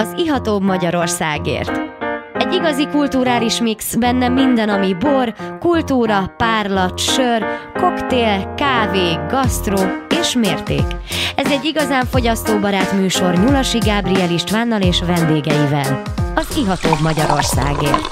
az ihatóbb Magyarországért. Egy igazi kulturális mix, benne minden, ami bor, kultúra, párlat, sör, koktél, kávé, gasztró és mérték. Ez egy igazán fogyasztóbarát műsor Nyulasi Gábriel Istvánnal és vendégeivel. Az ihatóbb Magyarországért.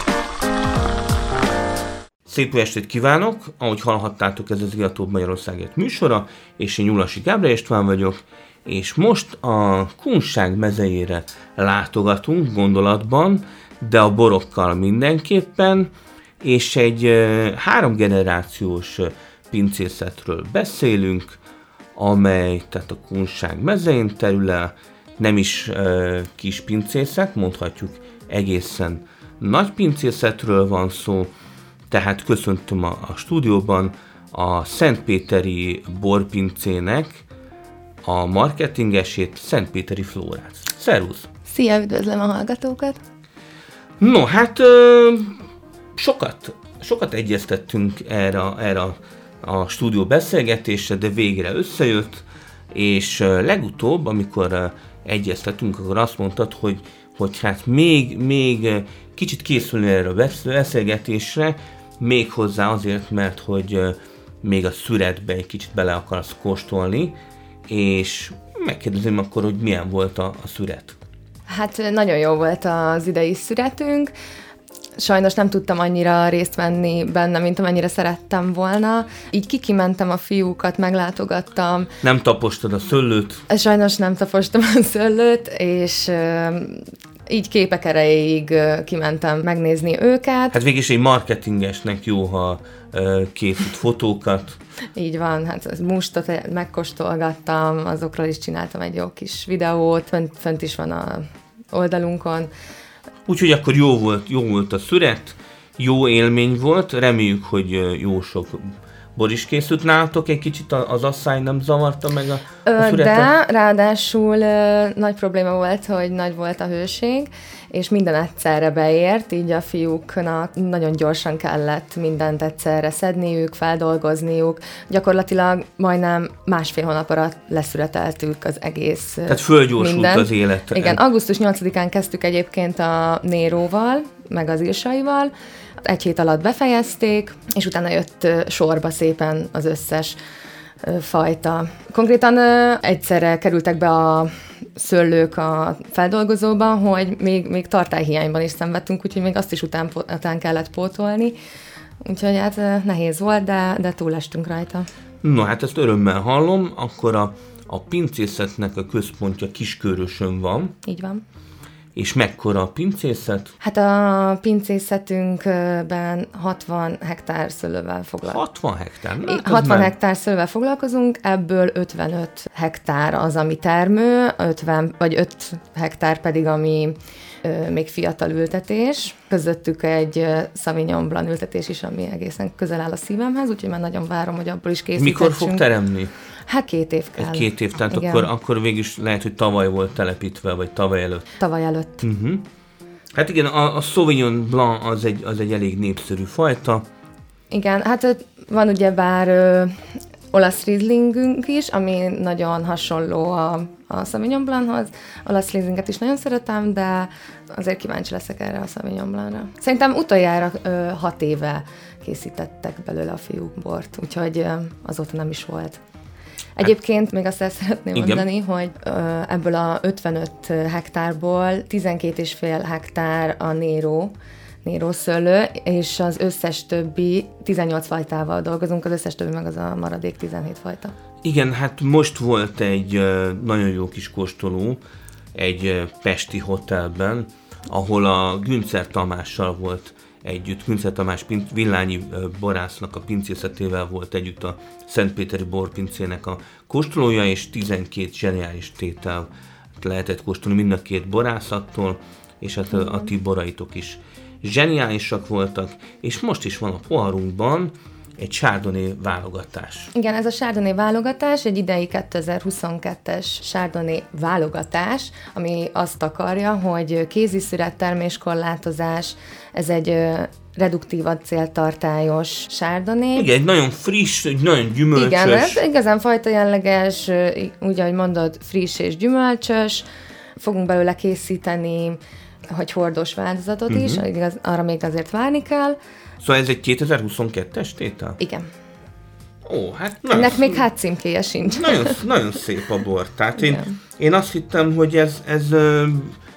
Szép estét kívánok! Ahogy hallhattátok, ez az Ihatóbb Magyarországért műsora, és én Nyulasi Gábriel István vagyok, és most a Kunság mezejére látogatunk gondolatban, de a borokkal mindenképpen, és egy 3 generációs pincészetről beszélünk, amely tehát a Kunság mezején terül el, nem is kis pincészet, mondhatjuk egészen nagy pincészetről van szó. Tehát köszöntöm a stúdióban a Szentpéteri borpincének a marketingesét, Szentpéteri Flórát. Szervusz! Szia, üdvözlöm a hallgatókat! No, hát sokat egyeztettünk erre a stúdió beszélgetésre, de végre összejött, és legutóbb, amikor egyeztettünk, akkor azt mondtad, hogy hát még kicsit készülni erre a beszélgetésre, méghozzá azért, mert hogy még a szüretbe egy kicsit bele akarsz kóstolni, és megkérdezem akkor, hogy milyen volt a szüret. Hát nagyon jó volt az idei szüretünk. Sajnos nem tudtam annyira részt venni benne, mint amennyire szerettem volna. Így kimentem a fiúkat, meglátogattam. Nem tapostad a szöllőt? Sajnos nem tapostam a szöllőt, és így képek erejéig kimentem megnézni őket. Hát végig is egy marketingesnek jó, ha készít fotókat. Így van, hát az mustot megkóstolgattam, azokról is csináltam egy jó kis videót, fent is van a oldalunkon. Úgyhogy akkor jó volt a szüret, jó élmény volt, reméljük, hogy jó sok bor is készült. Nálatok egy kicsit az asszály nem zavarta meg a szüretet? De ráadásul nagy probléma volt, hogy nagy volt a hőség, és minden egyszerre beért, így a fiúknak nagyon gyorsan kellett mindent egyszerre szedniük, feldolgozniuk. Gyakorlatilag majdnem 1,5 hónap alatt leszüreteltük az egész mindent. Tehát fölgyorsult az élet. Igen, augusztus 8-án kezdtük egyébként a Néróval, meg az Írsaival. 1 hét alatt befejezték, és utána jött sorba szépen az összes fajta. Konkrétan egyszerre kerültek be a szőlők a feldolgozóba, hogy még tartályhiányban is szenvedtünk, úgyhogy még azt is után kellett pótolni. Úgyhogy hát nehéz volt, de túlestünk rajta. Na hát ezt örömmel hallom, akkor a pincészetnek a központja Kiskörösön van. Így van. És mekkora a pincészet? Hát a pincészetünkben 60 hektár szőlővel foglalkozunk. 60 hektár? Na, 60 hektár szőlővel foglalkozunk, ebből 55 hektár az, ami termő, 5 hektár pedig, ami még fiatal ültetés. Közöttük egy Sauvignon Blanc ültetés is, ami egészen közel áll a szívemhez, úgyhogy már nagyon várom, hogy abból is készíthessünk. Mikor fog teremni? Hát 2 év kell. Egy 2 év, tehát akkor végig is lehet, hogy tavaly volt telepítve, vagy tavaly előtt. Tavaly előtt. Uh-huh. Hát igen, a Sauvignon Blanc az egy elég népszerű fajta. Igen, hát van ugyebár olasz rizlingünk is, ami nagyon hasonló a Sauvignon Blanchoz. Olasz rizlinget is nagyon szeretem, de azért kíváncsi leszek erre a Sauvignon Blancra. Szerintem utoljára 6 éve készítettek belőle a fiúk bort, úgyhogy azóta nem is volt. Egyébként még azt el szeretném mondani, hogy ebből a 55 hektárból 12,5 hektár a Néró szőlő, és az összes többi 18 fajtával dolgozunk, az összes többi meg az a maradék 17 fajta. Igen, hát most volt egy nagyon jó kis kóstoló egy pesti hotelben, ahol a Günczert Tamással volt együtt, Günczert Tamás villányi borásznak a pincészetével volt együtt a Szentpéteri borpincének a kóstolója, és 12 zseniális tételt lehetett kóstolni mind a 2 borászattól, és hát a ti boraitok is zseniálisak voltak, és most is van a poharunkban egy Chardonnay válogatás. Igen, ez a Chardonnay válogatás, egy idei 2022-es Chardonnay válogatás, ami azt akarja, hogy kéziszüret, terméskorlátozás, ez egy reduktív acéltartályos Chardonnay. Igen, egy nagyon friss, egy nagyon gyümölcsös. Igen, ez igazán fajta jelleges, úgy ahogy mondod, friss és gyümölcsös, Fogunk belőle készíteni, hogy hordós változatot is, arra még azért várni kell. Szóval ez egy 2022-es tétel? Igen. Ó, hát ennek még hátcímkéje sincs. Nagyon, nagyon szép a bor. Tehát én azt hittem, hogy ez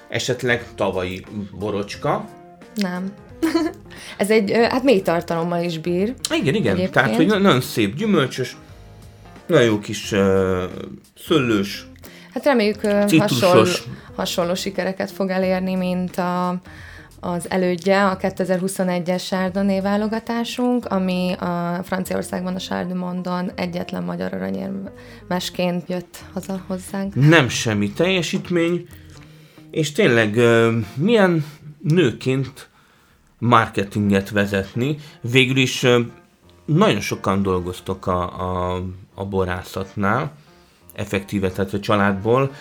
esetleg tavalyi borocska. Nem. Ez egy, hát mély tartalommal is bír. Igen. Egyébként. Tehát, hogy nagyon szép, gyümölcsös, nagyon jó kis szőlős. Hát reméljük hasonló sikereket fog elérni, mint az elődje, a 2021-es Chardonnay válogatásunk, ami a Franciaországban a Charles de Monde-on egyetlen magyar aranyérmesként jött haza hozzánk. Nem semmi teljesítmény, és tényleg milyen nőként marketinget vezetni. Végül is nagyon sokan dolgoztok a borászatnál, effektíve, tehát a családból.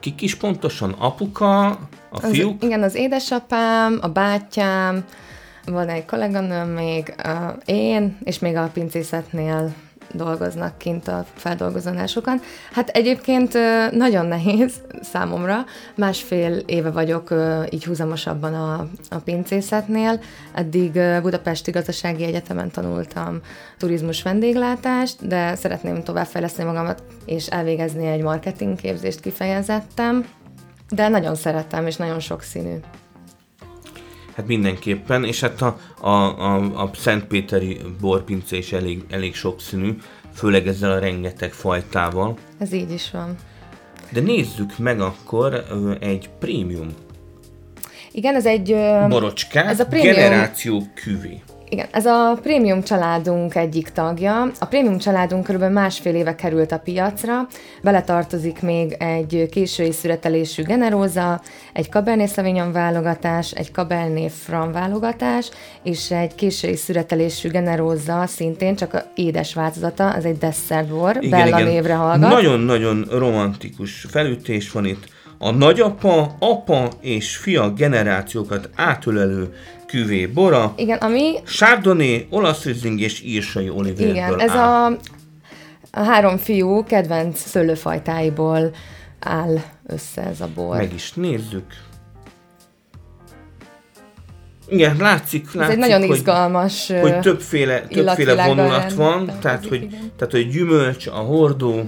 Kik is pontosan? Apuka, fiúk? Igen, az édesapám, a bátyám, van egy kolléganőm még, én, és még a pincészetnél dolgoznak kint a feldolgozásokon. Hát egyébként nagyon nehéz számomra. 1,5 éve vagyok így húzamosabban a pincészetnél. Eddig Budapesti Gazdasági Egyetemen tanultam turizmus vendéglátást, de szeretném továbbfejleszteni magamat, és elvégezni egy marketing képzést kifejezettem. De nagyon szeretem, és nagyon sokszínű. Hát mindenképpen, és hát a szentpéteri borpince is elég sokszínű, főleg ezzel a rengeteg fajtával. Ez így is van. De nézzük meg akkor egy prémium. Igen, ez egy... borocskát, ez a prémium, generáció küvé. Igen, ez a prémium családunk egyik tagja. A prémium családunk körülbelül 1,5 éve került a piacra. Beletartozik még egy késői szüretelésű generóza, egy Cabernet Sauvignon válogatás, egy Cabernet Franc válogatás, és egy késői szüretelésű generóza szintén, csak a édes változata, az egy desszertbor, Bella névre hallgat. Nagyon-nagyon romantikus felütés van itt. A nagyapa, apa és fia generációkat átölelő küvé bora. Igen, ami... Chardonnay, olasz rizling és írsai olivérből. Igen, ez a három fiú kedvenc szőlőfajtáiból áll össze ez a bor. Meg is nézzük. Igen, látszik, ez egy nagyon izgalmas hogy többféle vonulat van, tehát hogy gyümölcs, a hordó,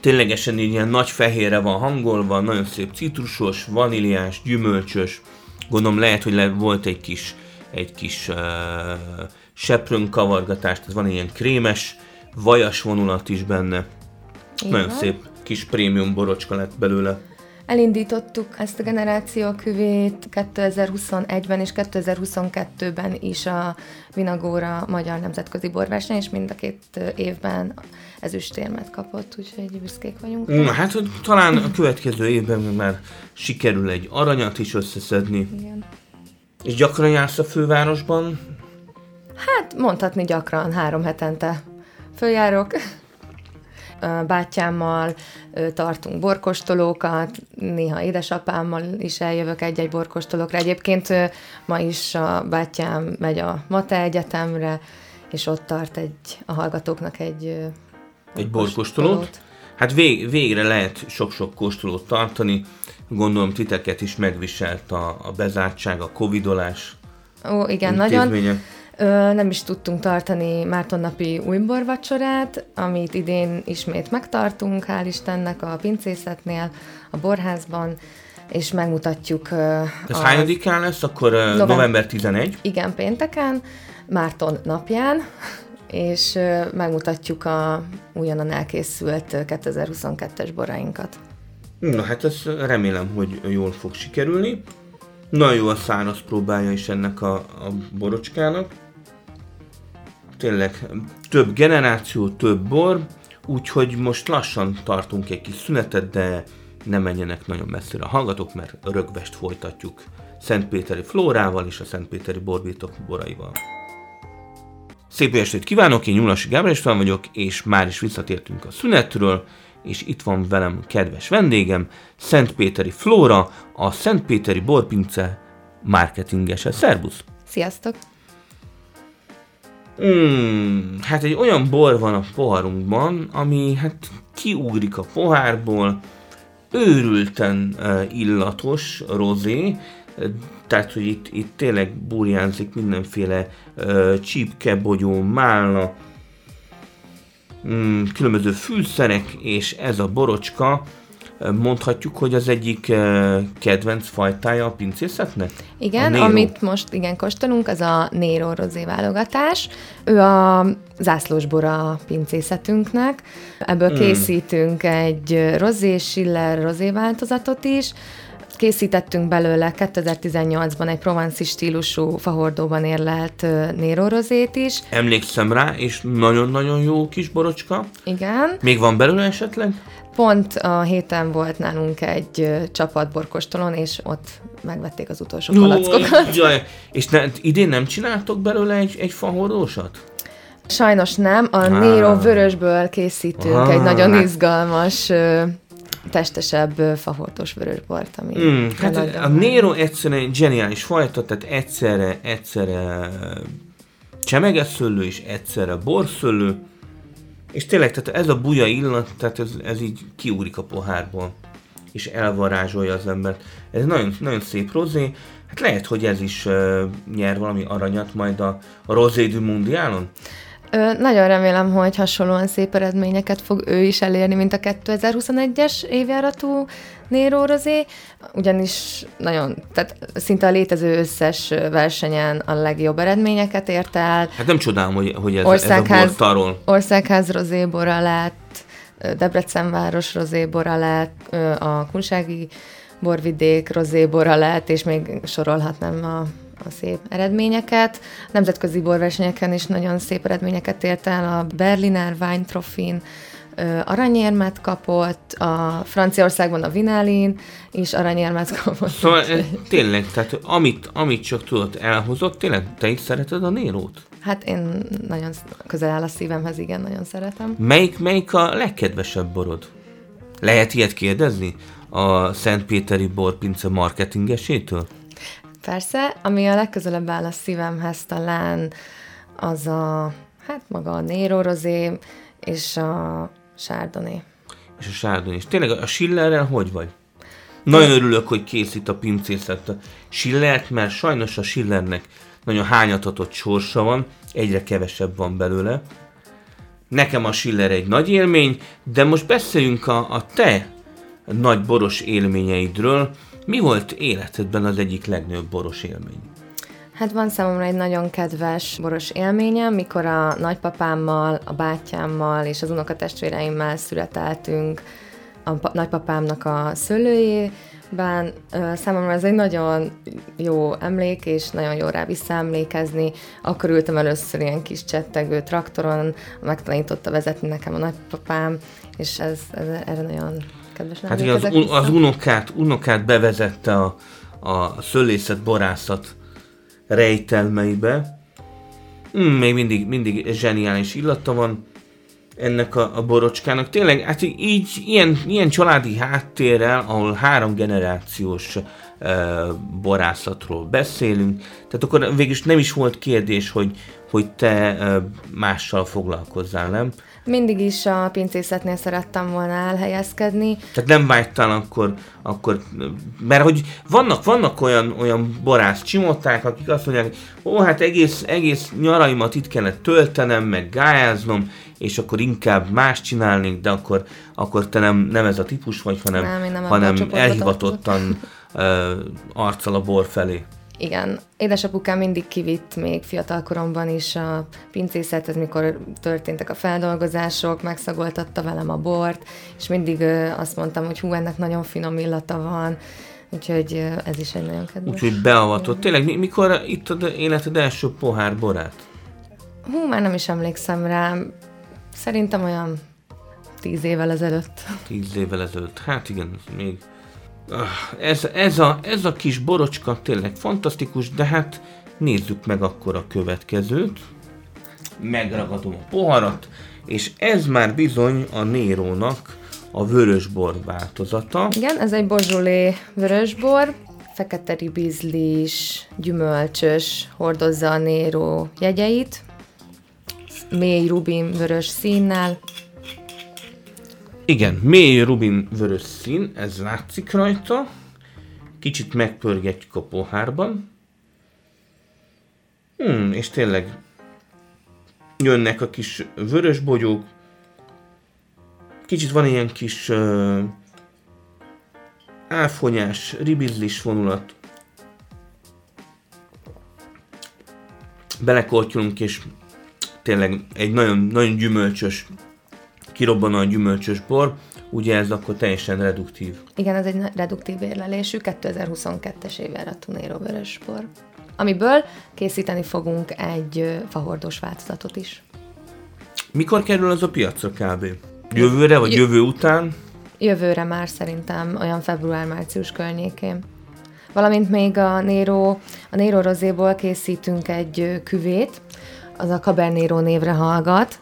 ténylegesen így ilyen nagy fehérre van hangolva, nagyon szép citrusos, vaníliás, gyümölcsös. Gondolom lehet, hogy volt egy kis seprőn kavargatás, tehát van ilyen krémes, vajas vonulat is benne. Igen. Nagyon szép kis prémium borocska lett belőle. Elindítottuk ezt a generáció küvét 2021-ben és 2022-ben is a Vinagóra magyar nemzetközi borverseny, és mind a két évben ezüstérmet kapott, úgyhogy büszkék vagyunk. Hát talán a következő évben már sikerül egy aranyat is összeszedni. Igen. És gyakran jársz a fővárosban? Hát mondhatni gyakran, 3 hetente följárok. Bátyámmal tartunk borkóstolókat, néha édesapámmal is eljövök egy-egy borkóstolókra. Egyébként ma is a bátyám megy a MATE egyetemre, és ott tart a hallgatóknak egy borkóstolót. Hát végre lehet sok-sok kóstolót tartani. Gondolom titeket is megviselt a bezártság, a covidolás. Ó, igen, nagyon. Nem is tudtunk tartani mártonnapi újborvacsorát, amit idén ismét megtartunk, hál' Istennek, a pincészetnél, a borházban, és megmutatjuk... Ez hányadikán lesz? Akkor november 11? Igen, pénteken, Márton napján, és megmutatjuk a újonnan elkészült 2022-es borainkat. Na hát ez remélem, hogy jól fog sikerülni. Nagyon jó a száraz próbálja is ennek a borocskának. Tényleg több generáció, több bor, úgyhogy most lassan tartunk egy kis szünetet, de ne menjenek nagyon messzire a hallgatók, mert rögvest folytatjuk Szentpéteri Flórával és a Szentpéteri borbirtok boraival. Szép estét kívánok, én Nyulasi Gábriel István vagyok, és már is visszatértünk a szünetről, és itt van velem kedves vendégem, Szentpéteri Flóra, a Szentpéteri borpince marketingese. Szerbusz! Sziasztok! Hát egy olyan bor van a poharunkban, ami hát kiugrik a pohárból, őrülten illatos rozé, tehát hogy itt tényleg burjánzik mindenféle csípke, bogyó, málna, különböző fűszerek, és ez a borocska, mondhatjuk, hogy az egyik kedvenc fajtája a pincészetnek? Igen, amit most kóstolunk, az a Nero rozé válogatás. Ő a zászlósbora a pincészetünknek. Ebből készítünk egy rozé, schiller rozé változatot is. Készítettünk belőle 2018-ban egy provanci stílusú fahordóban érlelt Nero rozét is. Emlékszem rá, és nagyon-nagyon jó kis borocska. Igen. Még van belőle esetleg? Pont a héten volt nálunk egy csapatborkostolon, és ott megvették az utolsó palackokat. Jaj, és idén nem csináltok belőle egy fahordósat? Sajnos nem. A Nero vörösből készítünk egy nagyon izgalmas... testesebb fahordós vörösbort, ami... Hát a Nero egyszerűen egy zseniális fajta, tehát egyszerre csemegeszőlő és egyszerre borszőlő, és tényleg tehát ez a buja illat, tehát ez így kiúrik a pohárból, és elvarázsolja az embert. Ez nagyon, nagyon szép rozé, hát lehet, hogy ez is nyer valami aranyat majd a Rozé du Mondialon. Nagyon remélem, hogy hasonlóan szép eredményeket fog ő is elérni, mint a 2021-es évjáratú Nero rozé, ugyanis nagyon, tehát szinte a létező összes versenyen a legjobb eredményeket ért el. Hát nem csodálom, hogy ez a bor tarol. Országház rozébora lett, Debrecenváros rozébora lett, a kunsági borvidék rozébora lett, és még sorolhatnám a szép eredményeket. Nemzetközi borversenyeken is nagyon szép eredményeket ért el, a Berliner Wine Trophyn aranyérmet kapott, a Franciaországban a Vinalies is aranyérmet kapott. Szóval tényleg, tehát amit csak tudott elhozott, tényleg te is szereted a Nérót? Hát én nagyon közel áll a szívemhez, igen, nagyon szeretem. Melyik a legkedvesebb borod? Lehet ilyet kérdezni a Szentpéteri borpince marketingesétől? Persze, ami a legközelebb áll a szívemhez talán az maga a Nero rozé és a Chardonnay. És a Chardonnay. És tényleg a Schillerrel hogy vagy? Nagyon örülök, hogy készít a pincészet a Schillert, mert sajnos a Schillernek nagyon hányatatott sorsa van, egyre kevesebb van belőle. Nekem a Schiller egy nagy élmény, de most beszéljünk a te nagy boros élményeidről. Mi volt életedben az egyik legnagyobb boros élmény? Hát van számomra egy nagyon kedves boros élményem, mikor a nagypapámmal, a bátyámmal és az unokatestvéreimmel szüreteltünk a nagypapámnak a szőlőjében. Számomra ez egy nagyon jó emlék, és nagyon jó rá visszaemlékezni. Akkor ültem először ilyen kis csettegő traktoron, megtanította vezetni nekem a nagypapám, és ez erre nagyon... Hát ugye az unokát bevezette a szőlészet-borászat rejtelmeibe. Még mindig zseniális illata van ennek a borocskának. Tényleg, hát így ilyen családi háttérrel, ahol 3 generációs borászatról beszélünk, tehát akkor végülis nem is volt kérdés, hogy te mással foglalkozzál, nem? Mindig is a pincészetnél szerettem volna elhelyezkedni. Tehát nem vágytál akkor mert hogy vannak olyan borász csimoták, akik azt mondják, hát egész nyaraimat itt kellett töltenem, meg gályáznom, és akkor inkább más csinálnék, de akkor te nem ez a típus vagy, hanem elhivatottan arccal a bor felé. Igen. Édesapukám mindig kivitt még fiatalkoromban is a pincészethez, mikor történtek a feldolgozások, megszagoltatta velem a bort, és mindig azt mondtam, hogy ennek nagyon finom illata van, úgyhogy ez is egy nagyon kedves. Úgyhogy beavatott. Tényleg, mikor ittad életed első pohár borát? Már nem is emlékszem rá. Szerintem olyan 10 évvel ezelőtt. 10 évvel ezelőtt. Hát igen, még... Ez a kis borocska tényleg fantasztikus, de hát nézzük meg akkor a következőt. Megragadom a poharat, és ez már bizony a Nérónak a vörösbor változata. Igen, ez egy Beaujolais vörösbor, fekete ribizlis, gyümölcsös, hordozza a Néró jegyeit. mély rubinvörös színnel. Igen, mély rubinvörös szín, ez látszik rajta. Kicsit megpörgetjük a pohárban. És tényleg jönnek a kis vörös bogyók. Kicsit van ilyen kis áfonyás, ribizlis vonulat. Belekortyolunk, és tényleg egy nagyon, nagyon gyümölcsös, kirobban a gyümölcsös bor, ugye ez akkor teljesen reduktív. Igen, ez egy reduktív érlelésű, 2022-es évjárat a Tunero vörösbor, amiből készíteni fogunk egy fahordós változatot is. Mikor kerül az a piacra kb.? Jövőre, vagy jövő után? Jövőre már szerintem, olyan február-március környékén. Valamint még a Nero Rozéból készítünk egy küvét, az a Cabernet névre hallgat.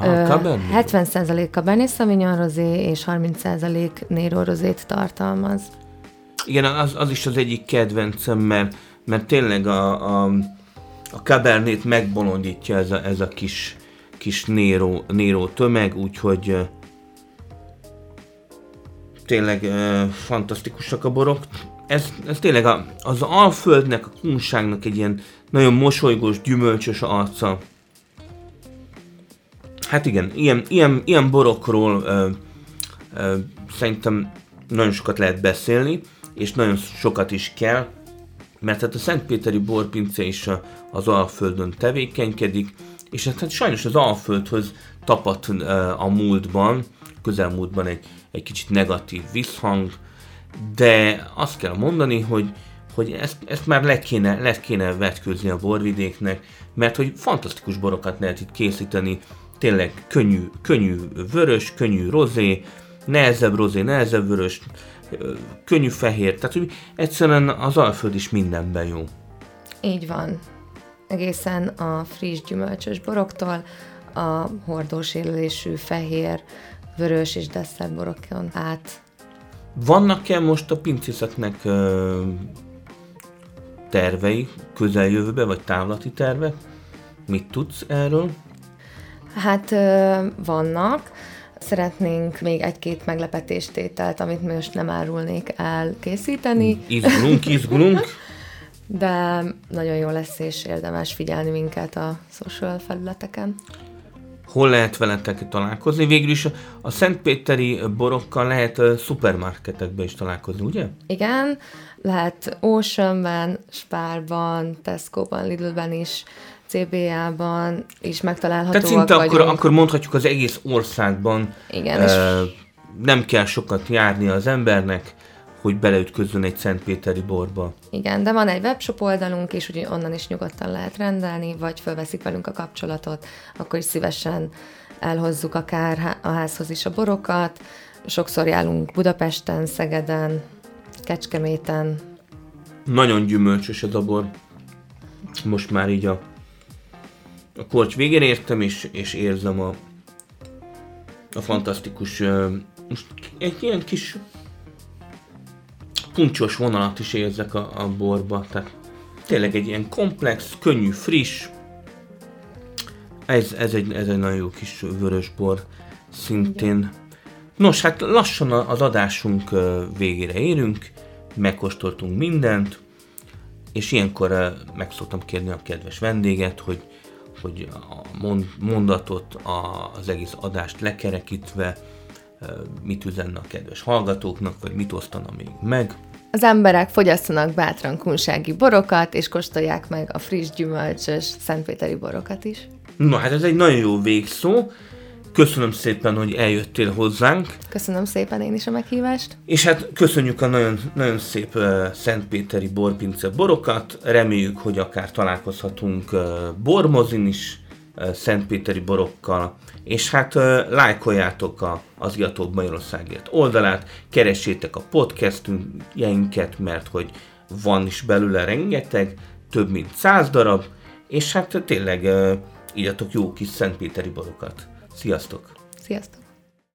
70% Cabernet Sauvignon Rozé és 30% Nero Rozét tartalmaz. Igen, az is az egyik kedvencem, mert tényleg a Cabernet megbolondítja ez a kis Nero tömeg, úgyhogy tényleg fantasztikusak a borok. Ez tényleg az Alföldnek, a Kunságnak egy ilyen nagyon mosolygós, gyümölcsös arca. Hát igen, ilyen borokról szerintem nagyon sokat lehet beszélni, és nagyon sokat is kell, mert hát a Szentpéteri borpince is az Alföldön tevékenykedik, és hát sajnos az Alföldhöz tapadt a múltban, közelmúltban egy kicsit negatív visszhang, de azt kell mondani, hogy ezt már le kéne vetkőzni a borvidéknek, mert hogy fantasztikus borokat lehet itt készíteni, tényleg könnyű vörös, könnyű rozé, nehezebb vörös, könnyű fehér, tehát hogy egyszerűen az Alföld is mindenben jó. Így van. Egészen a friss gyümölcsös boroktól a hordós érlelésű fehér, vörös és desszert borokon át. Vannak-e most a pincészetnek tervei közeljövőbe, vagy távlati tervek? Mit tudsz erről? Hát vannak. Szeretnénk még egy-két meglepetéstételt, amit most nem árulnék el, készíteni. Izgulunk. De nagyon jó lesz, és érdemes figyelni minket a social felületeken. Hol lehet veletek találkozni? Végül is a szentpéteri borokkal lehet szupermarketekbe is találkozni, ugye? Igen, lehet Oceanben, Sparban, Tescoban, Lidlben is, CBA-ban is megtalálhatóak vagyunk. Tehát szinte akkor mondhatjuk az egész országban, igen, és nem kell sokat járni az embernek, hogy beleütközön egy szentpéteri borba. Igen, de van egy webshop oldalunk is, úgyhogy onnan is nyugodtan lehet rendelni, vagy fölveszik velünk a kapcsolatot, akkor is szívesen elhozzuk akár a házhoz is a borokat. Sokszor járunk Budapesten, Szegeden, Kecskeméten. Nagyon gyümölcsös ez a bor. Most már így a korty végén értem, és érzem a fantasztikus, egy ilyen kis puncsos vonalat is érzek a borba, tehát tényleg egy ilyen komplex, könnyű, friss, ez egy nagyon jó kis vörösbor szintén. Nos, hát lassan az adásunk végére érünk, megkóstoltunk mindent, és ilyenkor meg szoktam kérni a kedves vendéget, hogy a mondatot, az egész adást lekerekítve, mit üzenne a kedves hallgatóknak, vagy mit osztana még meg. Az emberek fogyasszanak bátran kunsági borokat, és kóstolják meg a friss gyümölcsös szentpéteri borokat is. Na hát ez egy nagyon jó végszó. Köszönöm szépen, hogy eljöttél hozzánk. Köszönöm szépen én is a meghívást. És hát köszönjük a nagyon, nagyon szép szentpéteri borpince borokat. Reméljük, hogy akár találkozhatunk bormozin is, szentpéteri borokkal, és hát lájkoljátok az Iatóbb Magyarországért oldalát, keressétek a podcastjainket, mert hogy van is belőle rengeteg, több mint 100 darab, és hát tényleg ígyatok jó kis szentpéteri borokat. Sziasztok! Sziasztok!